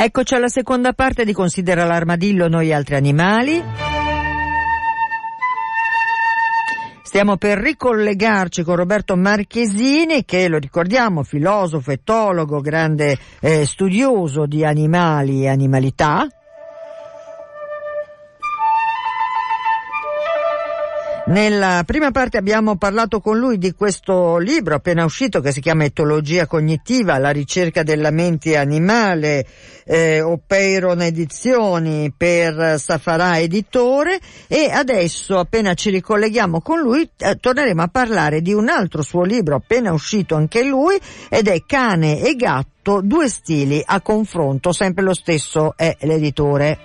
Eccoci alla seconda parte di Considera l'armadillo, noi altri animali. Stiamo per ricollegarci con Roberto Marchesini che, lo ricordiamo, filosofo, etologo, grande studioso di animali e animalità. Nella prima parte abbiamo parlato con lui di questo libro appena uscito che si chiama Etologia Cognitiva, la ricerca della mente animale, Opeiron Edizioni per Safarà Editore, e adesso appena ci ricolleghiamo con lui torneremo a parlare di un altro suo libro appena uscito anche lui, ed è Cane e Gatto, due stili a confronto, sempre lo stesso è l'editore.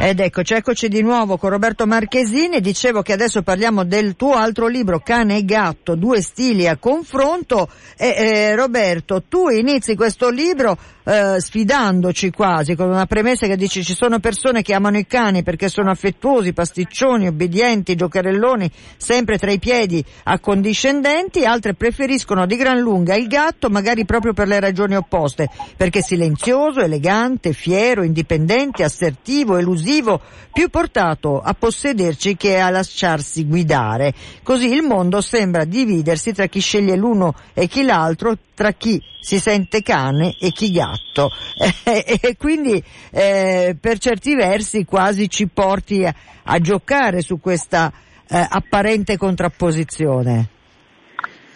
Ed eccoci di nuovo con Roberto Marchesini. Dicevo che adesso parliamo del tuo altro libro, Cane e Gatto, due stili a confronto. Roberto, tu inizi questo libro sfidandoci quasi, con una premessa che dici: ci sono persone che amano i cani perché sono affettuosi, pasticcioni, obbedienti, giocherelloni, sempre tra i piedi, accondiscendenti, altre preferiscono di gran lunga il gatto, magari proprio per le ragioni opposte, perché silenzioso, elegante, fiero, indipendente, assertivo, elusivo, più portato a possederci che a lasciarsi guidare. Così il mondo sembra dividersi tra chi sceglie l'uno e chi l'altro, tra chi si sente cane e chi gatto, e quindi per certi versi quasi ci porti a giocare su questa apparente contrapposizione.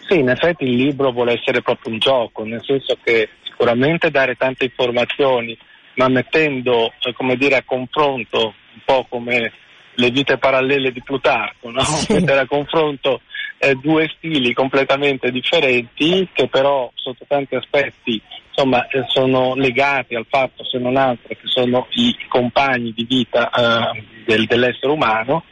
Sì, in effetti il libro vuole essere proprio un gioco, nel senso che sicuramente dare tante informazioni, ma mettendo, a confronto, un po' come le vite parallele di Plutarco, no? Sì. Mettere a confronto due stili completamente differenti che però sotto tanti aspetti sono legati al fatto, se non altro, che sono i compagni di vita dell'essere umano,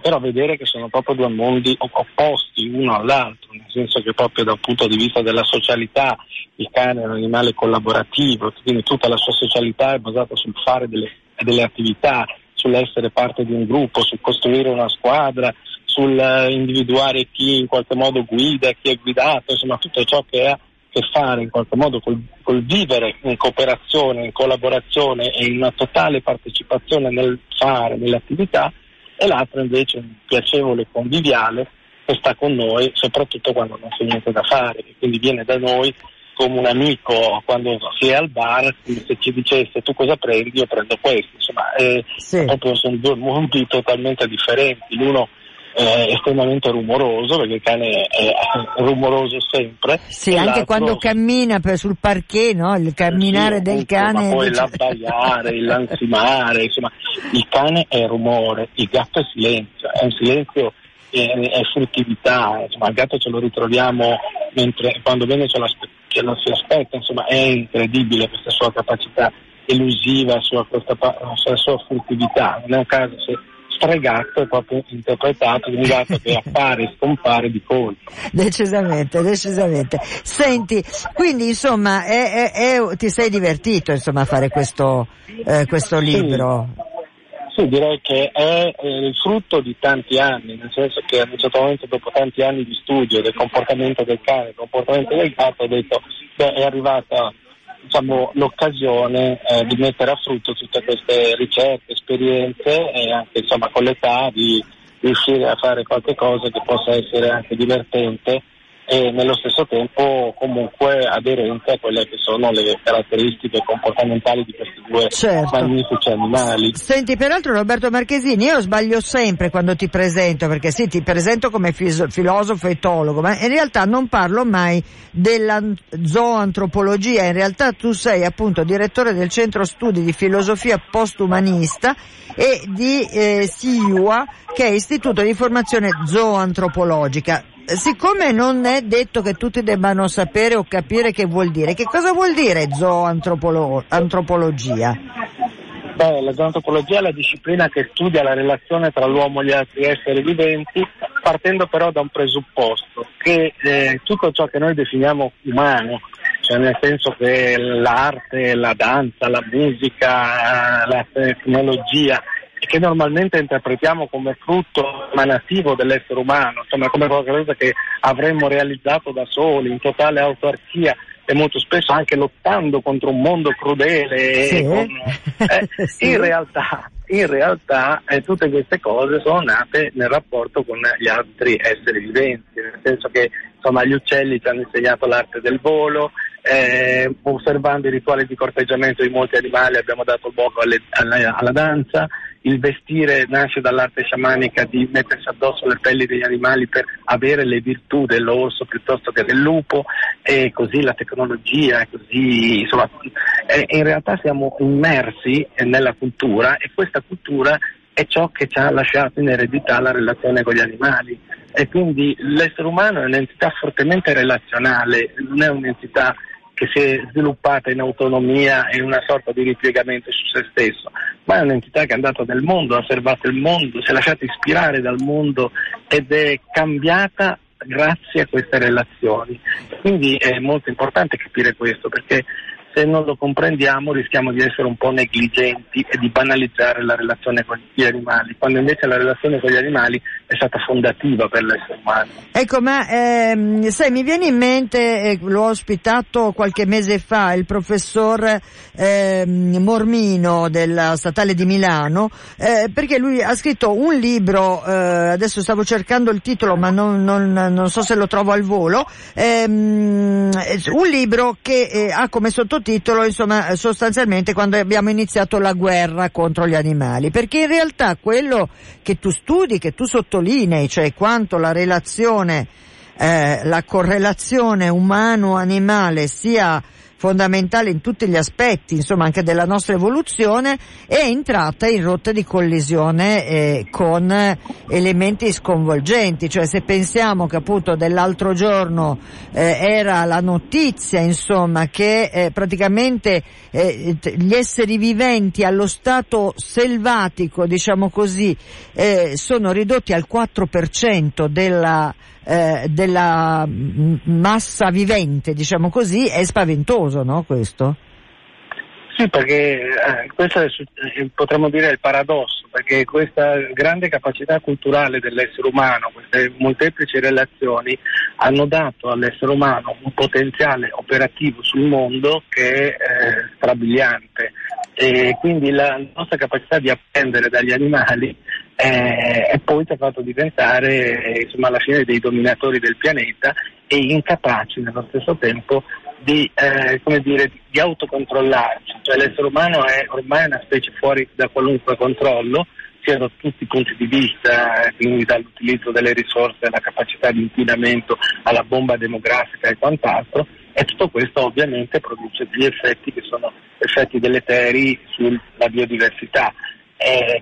però vedere che sono proprio due mondi opposti uno all'altro, nel senso che proprio dal punto di vista della socialità il cane è un animale collaborativo, quindi tutta la sua socialità è basata sul fare delle attività, sull'essere parte di un gruppo, sul costruire una squadra, sul individuare chi in qualche modo guida, chi è guidato, insomma tutto ciò che ha a che fare in qualche modo col vivere in cooperazione, in collaborazione e in una totale partecipazione nel fare, nell'attività. E l'altro invece piacevole, conviviale, che sta con noi soprattutto quando non c'è niente da fare, quindi viene da noi come un amico quando si è al bar, se ci dicesse tu cosa prendi, io prendo questo, insomma sì. Proprio sono due mondi totalmente differenti, l'uno è estremamente rumoroso perché il cane è rumoroso sempre, sì, anche quando cammina sul parquet, no? Il camminare, sì, del cane, ma poi l'abbaiare, il lanzimare, insomma il cane è rumore, il gatto è silenzio, è un silenzio, è fruttività, insomma il gatto ce lo ritroviamo mentre quando viene ce lo si aspetta, insomma è incredibile questa sua capacità elusiva, sua fruttività. Non è un caso se Gatto è proprio interpretato di un gatto che appare e scompare di colpo. Decisamente. Senti, quindi insomma ti sei divertito a fare questo libro? Sì, direi che è il frutto di tanti anni, nel senso che a un certo momento, dopo tanti anni di studio del comportamento del cane, del comportamento del gatto, ho detto è arrivata l'occasione di mettere a frutto tutte queste ricerche, esperienze, e anche con l'età di riuscire a fare qualche cosa che possa essere anche divertente e nello stesso tempo comunque aderente a quelle che sono le caratteristiche comportamentali di questi due magnifici animali. Senti, peraltro Roberto Marchesini, io sbaglio sempre quando ti presento, perché sì, ti presento come filosofo etologo, ma in realtà non parlo mai della zoantropologia. In realtà tu sei appunto direttore del Centro Studi di Filosofia Postumanista e di SIUA, che è Istituto di Formazione Zoantropologica. Siccome non è detto che tutti debbano sapere o capire che vuol dire, che cosa vuol dire zoantropologia? Beh, la zoantropologia è la disciplina che studia la relazione tra l'uomo e gli altri esseri viventi, partendo però da un presupposto, che tutto ciò che noi definiamo umano, cioè nel senso che l'arte, la danza, la musica, la tecnologia, che normalmente interpretiamo come frutto emanativo dell'essere umano, insomma come qualcosa che avremmo realizzato da soli, in totale autarchia e molto spesso anche lottando contro un mondo crudele, In realtà tutte queste cose sono nate nel rapporto con gli altri esseri viventi, nel senso che insomma gli uccelli ci hanno insegnato l'arte del volo, osservando i rituali di corteggiamento di molti animali abbiamo dato luogo alla danza. Il vestire nasce dall'arte sciamanica di mettersi addosso le pelli degli animali per avere le virtù dell'orso piuttosto che del lupo, e così la tecnologia, così insomma in realtà siamo immersi nella cultura, e questa cultura è ciò che ci ha lasciato in eredità la relazione con gli animali, e quindi l'essere umano è un'entità fortemente relazionale, non è un'entità che si è sviluppata in autonomia e una sorta di ripiegamento su se stesso, ma è un'entità che è andata nel mondo, ha osservato il mondo, si è lasciata ispirare dal mondo ed è cambiata grazie a queste relazioni. Quindi è molto importante capire questo, perché se non lo comprendiamo rischiamo di essere un po' negligenti e di banalizzare la relazione con gli animali, quando invece la relazione con gli animali è stata fondativa per l'essere umano. Ecco, ma sai, mi viene in mente, l'ho ospitato qualche mese fa, il professor Mormino della Statale di Milano, perché lui ha scritto un libro, adesso stavo cercando il titolo ma non so se lo trovo al volo, un libro che ha come sottotitolo insomma sostanzialmente quando abbiamo iniziato la guerra contro gli animali, perché in realtà quello che tu studi, che tu sottolinei, cioè quanto la relazione, la correlazione umano-animale sia fondamentale in tutti gli aspetti, insomma anche della nostra evoluzione, è entrata in rotta di collisione con elementi sconvolgenti. Cioè, se pensiamo che appunto dell'altro giorno era la notizia, insomma, che praticamente gli esseri viventi allo stato selvatico, diciamo così, sono ridotti al 4% della massa vivente, diciamo così, è spaventoso, no, questo? Sì, perché questo è, potremmo dire, il paradosso, perché questa grande capacità culturale dell'essere umano, queste molteplici relazioni, hanno dato all'essere umano un potenziale operativo sul mondo che è strabiliante, e quindi la nostra capacità di apprendere dagli animali e poi ci ha fatto diventare insomma alla fine dei dominatori del pianeta e incapaci nello stesso tempo di autocontrollarci. Cioè l'essere umano è ormai una specie fuori da qualunque controllo, sia da tutti i punti di vista, quindi dall'utilizzo delle risorse alla capacità di inquinamento, alla bomba demografica e quant'altro, e tutto questo ovviamente produce degli effetti che sono effetti deleteri sulla biodiversità.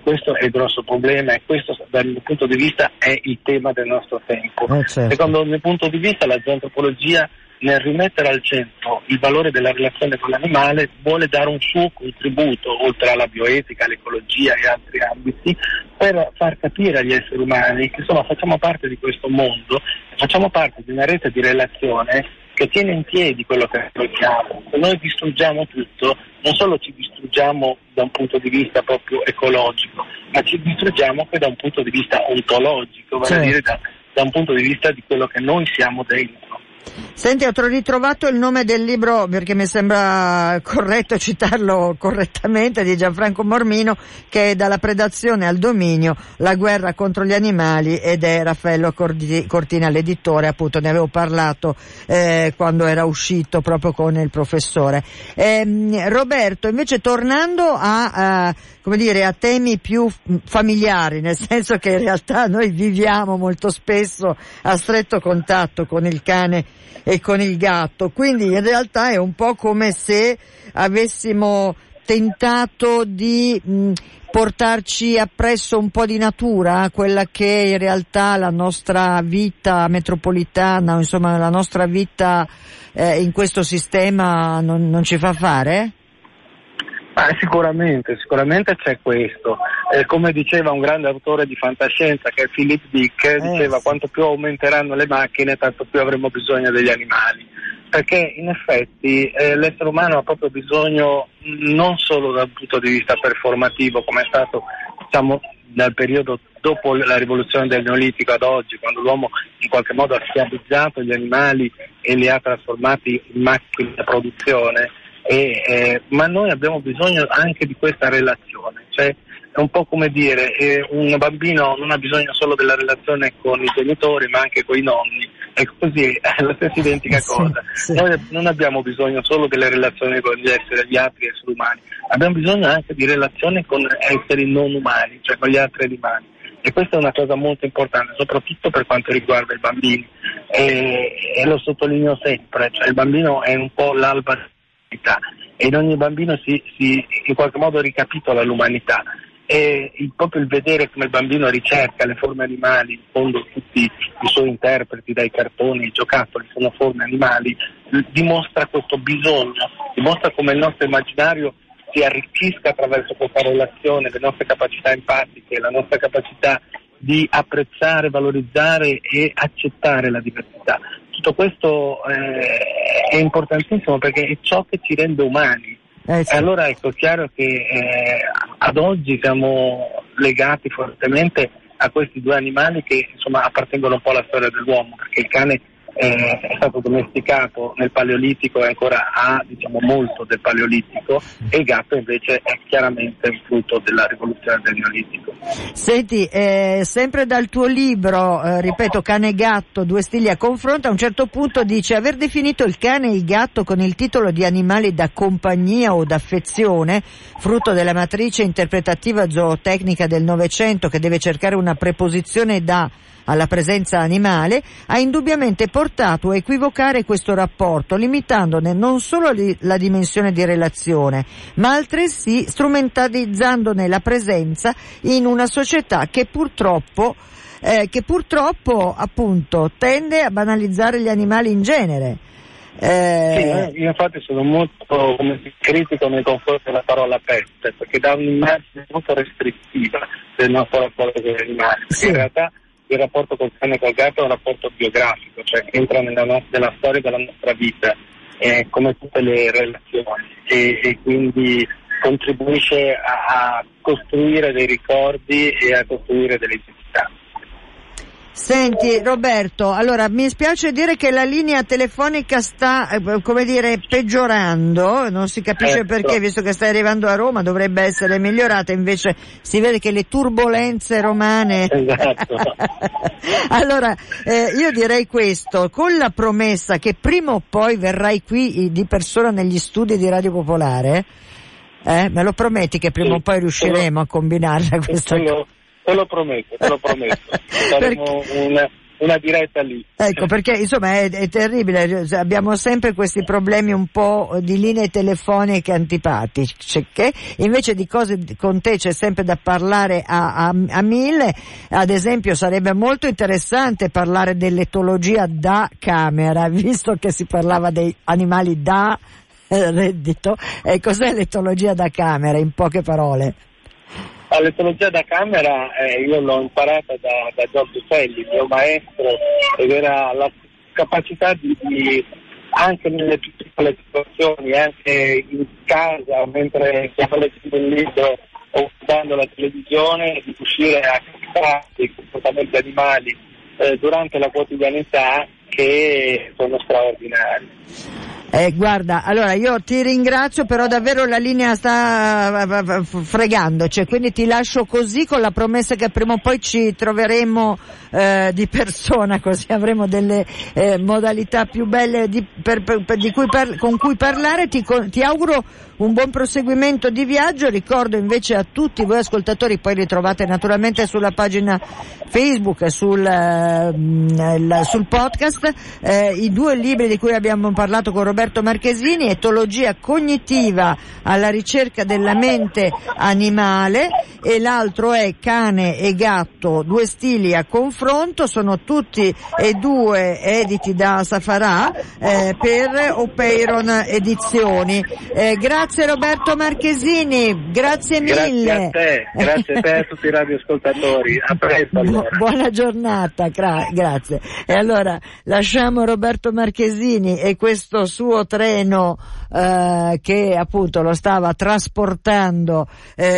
Questo è il grosso problema, e questo dal mio punto di vista è il tema del nostro tempo. Certo. Secondo il mio punto di vista la zoantropologia, nel rimettere al centro il valore della relazione con l'animale, vuole dare un suo contributo, oltre alla bioetica, all'ecologia e altri ambiti, per far capire agli esseri umani che insomma facciamo parte di questo mondo, facciamo parte di una rete di relazione che tiene in piedi quello che facciamo. Se noi distruggiamo tutto, non solo ci distruggiamo da un punto di vista proprio ecologico, ma ci distruggiamo anche da un punto di vista ontologico, vale a dire da un punto di vista di quello che noi siamo dentro. Senti, ho ritrovato il nome del libro, perché mi sembra corretto citarlo correttamente, di Gianfranco Mormino, che è Dalla predazione al dominio, la guerra contro gli animali, ed è Raffaello Cortina l'editore, appunto ne avevo parlato quando era uscito proprio con il professore. Roberto, invece, tornando a temi più familiari, nel senso che in realtà noi viviamo molto spesso a stretto contatto con il cane e con il gatto, quindi in realtà è un po' come se avessimo tentato di portarci appresso un po' di natura, quella che in realtà la nostra vita metropolitana, insomma la nostra vita in questo sistema non ci fa fare? Sicuramente c'è questo. Come diceva un grande autore di fantascienza che è Philip Dick, diceva sì. Quanto più aumenteranno le macchine, tanto più avremo bisogno degli animali, perché in effetti l'essere umano ha proprio bisogno, non solo dal punto di vista performativo, come è stato dal periodo dopo la rivoluzione del Neolitico ad oggi, quando l'uomo in qualche modo ha schiavizzato gli animali e li ha trasformati in macchine da produzione, ma noi abbiamo bisogno anche di questa relazione, cioè è un po' come dire un bambino non ha bisogno solo della relazione con i genitori ma anche con i nonni, e così è la stessa identica cosa. Sì. Noi non abbiamo bisogno solo delle relazioni con gli altri esseri umani, abbiamo bisogno anche di relazioni con esseri non umani, cioè con gli altri animali, e questa è una cosa molto importante soprattutto per quanto riguarda i bambini, e lo sottolineo sempre, cioè il bambino è un po' l'alba e in ogni bambino si in qualche modo ricapitola l'umanità, e proprio il vedere come il bambino ricerca le forme animali, in fondo tutti i suoi interpreti dai cartoni ai giocattoli sono forme animali, dimostra questo bisogno, dimostra come il nostro immaginario si arricchisca attraverso questa relazione, le nostre capacità empatiche, la nostra capacità di apprezzare, valorizzare e accettare la diversità. Tutto questo è importantissimo perché è ciò che ci rende umani. Sì. Allora ecco, chiaro che ad oggi siamo legati fortemente a questi due animali che insomma appartengono un po' alla storia dell'uomo, perché il cane è stato domesticato nel Paleolitico e ancora ha molto del Paleolitico, e il gatto invece è chiaramente il frutto della rivoluzione del Neolitico. Senti, sempre dal tuo libro, ripeto, Cane e Gatto, due stili a confronto, a un certo punto dice: aver definito il cane e il gatto con il titolo di animali da compagnia o d'affezione, frutto della matrice interpretativa zootecnica del Novecento che deve cercare una preposizione da alla presenza animale, ha indubbiamente portato a equivocare questo rapporto, limitandone non solo la dimensione di relazione, ma altresì strumentalizzandone la presenza in una società che purtroppo appunto tende a banalizzare gli animali in genere. Sì, io infatti sono molto critico nei confronti della parola pet, perché dà un'immagine molto restrittiva del nostro rapporto con gli animali. Sì. In realtà il rapporto col cane e col gatto è un rapporto biografico, cioè che entra nella storia della nostra vita, come tutte le relazioni, e quindi contribuisce a costruire dei ricordi e a costruire delle identità. Senti Roberto, allora mi spiace dire che la linea telefonica sta peggiorando, non si capisce perché, visto che stai arrivando a Roma dovrebbe essere migliorata, invece si vede che le turbolenze romane. Esatto. Allora io direi questo, con la promessa che prima o poi verrai qui di persona negli studi di Radio Popolare, me lo prometti che prima o poi riusciremo a combinarla questa cosa? Te lo prometto, faremo una diretta lì. Ecco, perché insomma è terribile, abbiamo sempre questi problemi un po' di linee telefoniche antipatiche, che invece di cose con te c'è sempre da parlare a mille. Ad esempio sarebbe molto interessante parlare dell'etologia da camera, visto che si parlava dei animali da reddito. Cos'è l'etologia da camera, in poche parole? L'etologia da camera io l'ho imparata da Giorgio Selli, mio maestro, ed era la capacità di anche nelle piccole situazioni, anche in casa, mentre stavo leggendo il libro o guardando la televisione, di riuscire a captare i comportamenti animali durante la quotidianità, che sono straordinari. Guarda, allora io ti ringrazio, però davvero la linea sta fregandoci, quindi ti lascio così con la promessa che prima o poi ci troveremo di persona, così avremo delle modalità più belle con cui parlare. Ti auguro un buon proseguimento di viaggio. Ricordo invece a tutti voi ascoltatori, poi li trovate naturalmente sulla pagina Facebook e sul podcast, i due libri di cui abbiamo parlato con Roberto Marchesini: Etologia Cognitiva alla ricerca della mente animale, e l'altro è Cane e Gatto, due stili a confronto. Sono tutti e due editi da Safarà per Opeiron Edizioni. Grazie Roberto Marchesini, grazie mille. Grazie a te e a tutti i radioascoltatori. A presto allora. Buona giornata, grazie. E allora lasciamo Roberto Marchesini e questo suo treno che appunto lo stava trasportando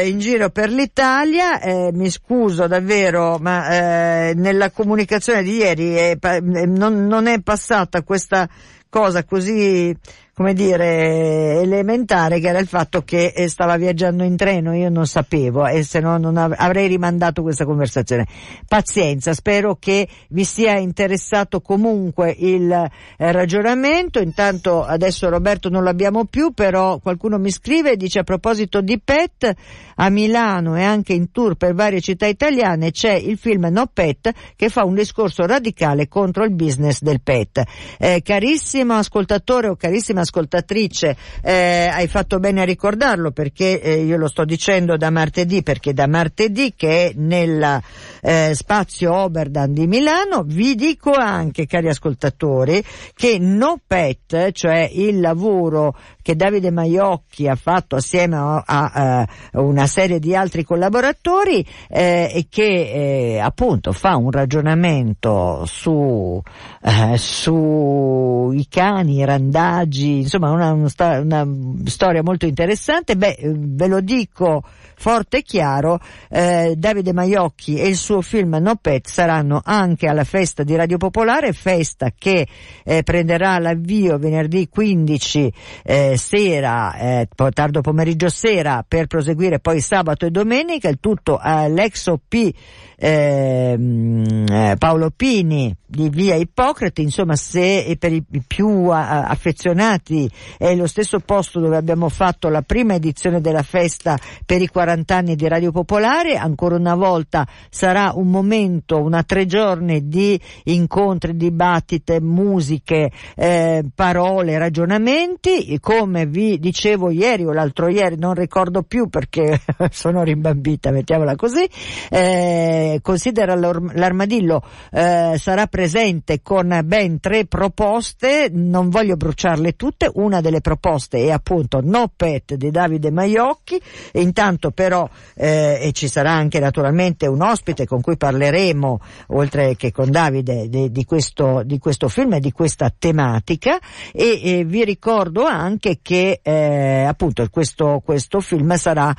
in giro per l'Italia. Mi scuso davvero, ma nella comunicazione di ieri non è passata questa cosa così, come dire, elementare, che era il fatto che stava viaggiando in treno. Io non sapevo, e se no non avrei rimandato questa conversazione. Pazienza, spero che vi sia interessato comunque il ragionamento. Intanto adesso Roberto non l'abbiamo più, però qualcuno mi scrive e dice: a proposito di pet, a Milano e anche in tour per varie città italiane c'è il film No Pet, che fa un discorso radicale contro il business del pet. Carissimo ascoltatore o carissima ascoltatrice, hai fatto bene a ricordarlo, perché io lo sto dicendo da martedì, perché da martedì, che è nel spazio Oberdan di Milano, vi dico anche, cari ascoltatori, che No Pet, cioè il lavoro che Davide Maiocchi ha fatto assieme a una serie di altri collaboratori, e che appunto fa un ragionamento sui cani, i randaggi, insomma una storia molto interessante. Ve lo dico forte e chiaro, Davide Maiocchi e il suo film No Pet saranno anche alla festa di Radio Popolare, festa che prenderà l'avvio venerdì 15 sera, tardo pomeriggio sera, per proseguire poi sabato e domenica. Il tutto all'ex OP Paolo Pini di via Ippocrate. Insomma, se per i più affezionati è lo stesso posto dove abbiamo fatto la prima edizione della festa per i 40 anni di Radio Popolare. Ancora una volta sarà un momento, una 3 giorni di incontri, dibattite, musiche, parole, ragionamenti. Come vi dicevo ieri o l'altro ieri, non ricordo più perché sono rimbambita, mettiamola così, Considera l'armadillo sarà presente con ben 3 proposte. Non voglio bruciarle tutte. Una delle proposte è appunto No Pet di Davide Maiocchi. Intanto però e ci sarà anche naturalmente un ospite con cui parleremo, oltre che con Davide, di questo film e di questa tematica. E vi ricordo anche che appunto questo film sarà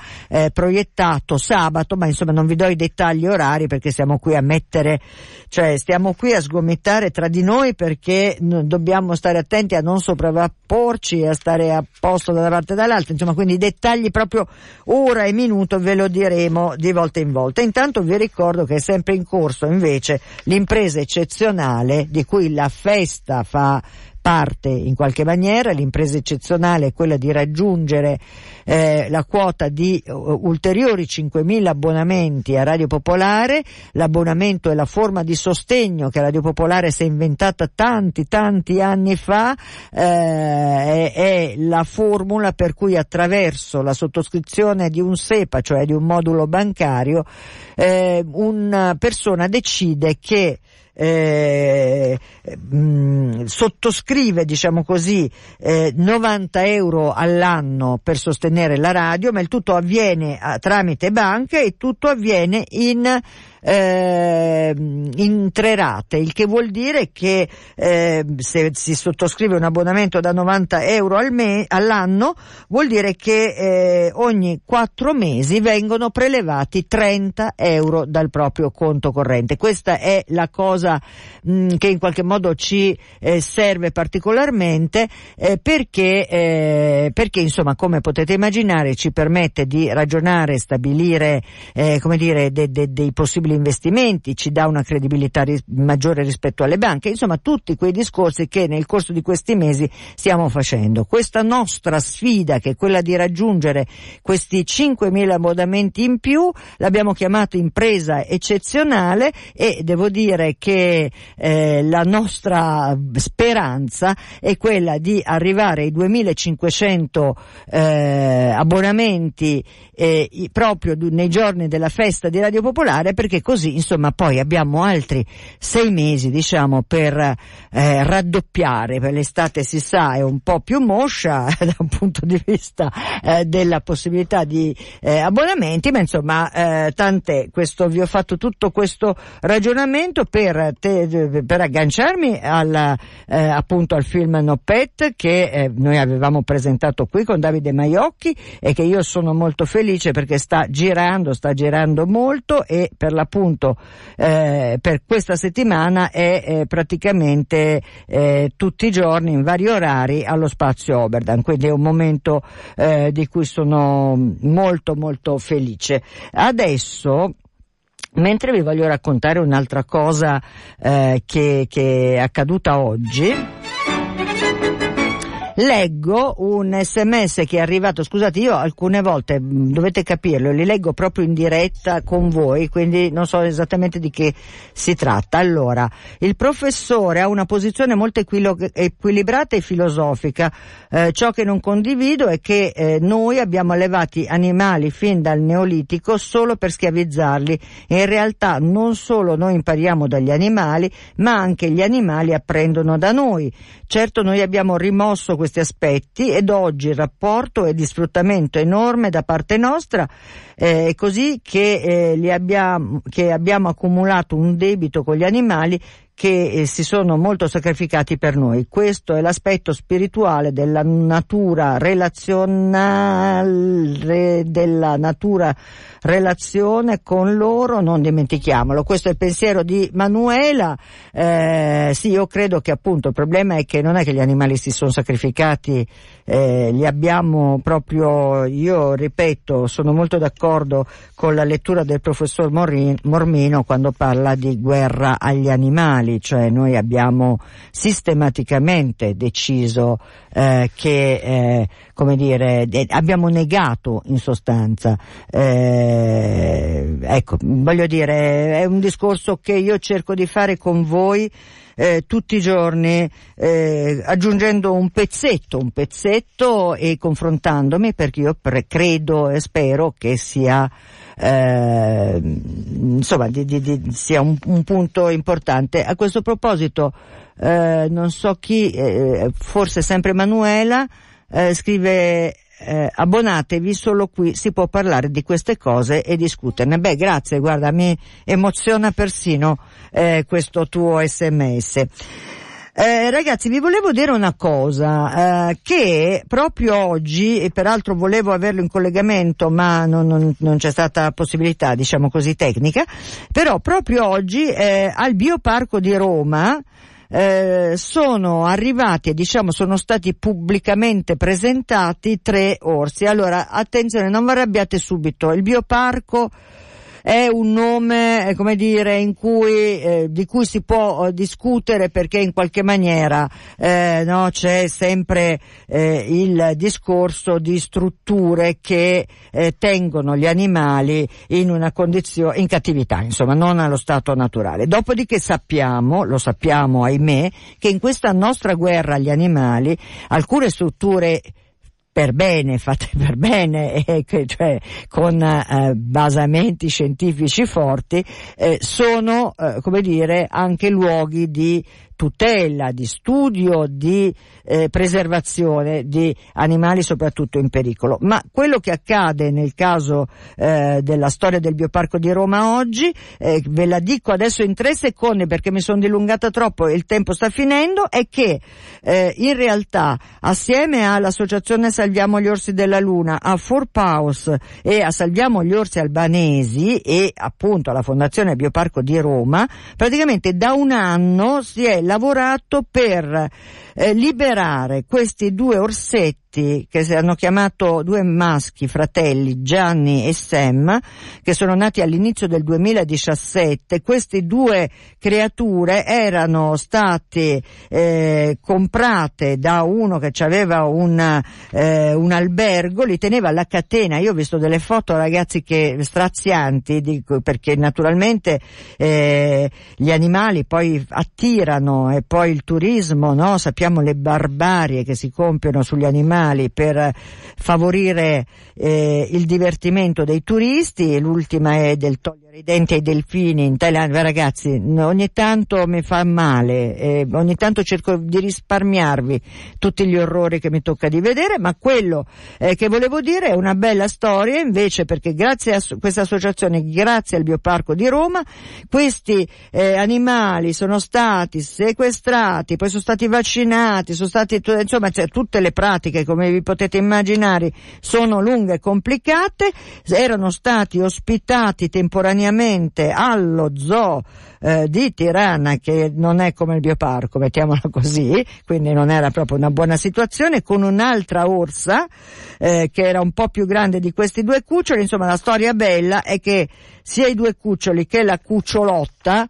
proiettato sabato, ma insomma non vi do i dettagli orari, perché stiamo qui a sgomitare tra di noi, perché dobbiamo stare attenti a non sopravapporci, a stare a posto da una parte e dall'altra, insomma, quindi i dettagli proprio ora e minuto ve lo diremo di volta in volta. Intanto vi ricordo che è sempre in corso invece l'impresa eccezionale, di cui la festa fa parte in qualche maniera. L'impresa eccezionale è quella di raggiungere la quota di ulteriori 5.000 abbonamenti a Radio Popolare. L'abbonamento è la forma di sostegno che Radio Popolare si è inventata tanti anni fa, è la formula per cui, attraverso la sottoscrizione di un SEPA, cioè di un modulo bancario, una persona decide che sottoscrive, diciamo così, 90 euro all'anno per sostenere la radio, ma il tutto avviene tramite banche, e tutto avviene in intrerate, il che vuol dire che se si sottoscrive un abbonamento da 90 euro all'anno vuol dire che ogni 4 mesi vengono prelevati 30 euro dal proprio conto corrente. Questa è la cosa che in qualche modo ci serve particolarmente, perché insomma, come potete immaginare, ci permette di ragionare, stabilire dei possibili investimenti, ci dà una credibilità maggiore rispetto alle banche, insomma tutti quei discorsi che nel corso di questi mesi stiamo facendo. Questa nostra sfida, che è quella di raggiungere questi 5.000 abbonamenti in più, l'abbiamo chiamato impresa eccezionale, e devo dire che la nostra speranza è quella di arrivare ai 2.500 abbonamenti proprio nei giorni della festa di Radio Popolare, perché così insomma poi abbiamo altri 6 mesi per raddoppiare. Per l'estate, si sa, è un po' più moscia da un punto di vista della possibilità di abbonamenti, ma insomma tant'è. Vi ho fatto tutto questo ragionamento per agganciarmi appunto al film No Pet, che noi avevamo presentato qui con Davide Maiocchi, e che io sono molto felice perché sta girando molto, e per l'appunto per questa settimana è praticamente tutti i giorni in vari orari allo spazio Oberdan, quindi è un momento di cui sono molto molto felice. Adesso, mentre vi voglio raccontare un'altra cosa che è accaduta oggi, leggo un sms che è arrivato. Scusate, io alcune volte, dovete capirlo, li leggo proprio in diretta con voi, quindi non so esattamente di che si tratta. Allora, il professore ha una posizione molto equilibrata e filosofica, ciò che non condivido è che noi abbiamo allevati animali fin dal Neolitico solo per schiavizzarli, e in realtà non solo noi impariamo dagli animali, ma anche gli animali apprendono da noi. Certo, noi abbiamo rimosso questi aspetti ed oggi il rapporto è di sfruttamento enorme da parte nostra, così che abbiamo accumulato un debito con gli animali che si sono molto sacrificati per noi. Questo è l'aspetto spirituale della natura relazionale, della natura relazione con loro, non dimentichiamolo. Questo è il pensiero di Manuela. Sì, io credo che appunto il problema è che non è che gli animali si sono sacrificati, li abbiamo proprio, io ripeto, sono molto d'accordo con la lettura del professor Mormino quando parla di guerra agli animali. Cioè, noi abbiamo sistematicamente deciso abbiamo negato in sostanza. È un discorso che io cerco di fare con voi tutti i giorni, aggiungendo un pezzetto e confrontandomi, perché io credo e spero che sia sia un punto importante. A questo proposito non so chi, forse sempre Manuela, scrive: abbonatevi, solo qui si può parlare di queste cose e discuterne. Beh, grazie, guarda, mi emoziona persino questo tuo SMS. Ragazzi, vi volevo dire una cosa, che proprio oggi, e peraltro volevo averlo in collegamento ma non c'è stata possibilità, diciamo così, tecnica, però proprio oggi al Bioparco di Roma sono arrivati, sono stati pubblicamente presentati 3 orsi. Allora, attenzione, non vi arrabbiate subito, il Bioparco è un nome, di cui si può discutere, perché in qualche maniera c'è sempre il discorso di strutture che tengono gli animali in una condizione, in cattività, insomma, non allo stato naturale. Dopodiché lo sappiamo, ahimè, che in questa nostra guerra agli animali alcune strutture per bene, fatte per bene, cioè con basamenti scientifici forti, sono come dire anche luoghi di tutela, di studio, di preservazione di animali soprattutto in pericolo. Ma quello che accade nel caso della storia del Bioparco di Roma oggi, ve la dico adesso in 3 secondi perché mi sono dilungata troppo e il tempo sta finendo, è che in realtà assieme all'associazione Salviamo gli Orsi della Luna, a Four Paws e a Salviamo gli Orsi Albanesi e appunto alla Fondazione Bioparco di Roma, praticamente da un anno si è lavorato per liberare questi 2 orsetti che si hanno chiamato 2 maschi, fratelli, Gianni e Sam, che sono nati all'inizio del 2017. Queste 2 creature erano state comprate da uno che aveva un albergo, li teneva alla catena. Io ho visto delle foto, ragazzi, che strazianti, perché naturalmente gli animali poi attirano, e poi il turismo, no? Sappiamo le barbarie che si compiono sugli animali per favorire il divertimento dei turisti, e l'ultima è del togliere i denti ai delfini in Thailandia. Ragazzi, ogni tanto mi fa male, ogni tanto cerco di risparmiarvi tutti gli orrori che mi tocca di vedere, ma quello che volevo dire è una bella storia invece, perché grazie a questa associazione, grazie al Bioparco di Roma, questi animali sono stati sequestrati, poi sono stati vaccinati, sono stati insomma, cioè, tutte le pratiche, come vi potete immaginare, sono lunghe e complicate. Erano stati ospitati temporaneamente allo zoo di Tirana, che non è come il Bioparco, mettiamola così, quindi non era proprio una buona situazione, con un'altra orsa che era un po' più grande di questi 2 cuccioli. Insomma, la storia bella è che sia i 2 cuccioli che la cucciolotta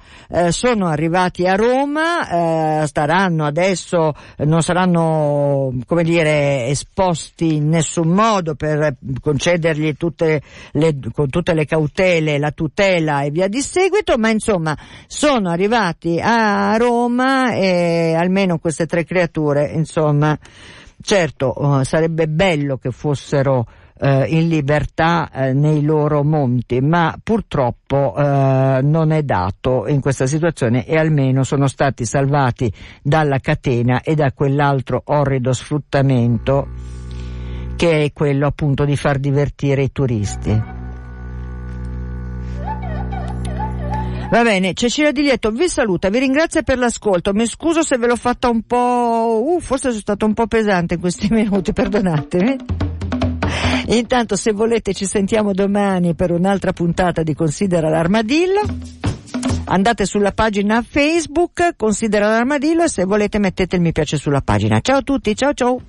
sono arrivati a Roma, staranno adesso, non saranno, come dire, esposti in nessun modo, per concedergli con tutte le cautele, la tutela e via di seguito, ma insomma sono arrivati a Roma, e almeno queste 3 creature, insomma, certo sarebbe bello che fossero in libertà nei loro monti, ma purtroppo non è dato in questa situazione, e almeno sono stati salvati dalla catena e da quell'altro orrido sfruttamento che è quello appunto di far divertire i turisti. Va bene, Cecilia Di Lieto vi saluta, vi ringrazia per l'ascolto, mi scuso se ve l'ho fatta un po', forse sono stato un po' pesante in questi minuti, perdonatemi. Intanto, se volete, ci sentiamo domani per un'altra puntata di Considera l'Armadillo. Andate sulla pagina Facebook Considera l'Armadillo e se volete mettete il mi piace sulla pagina. Ciao a tutti, ciao ciao.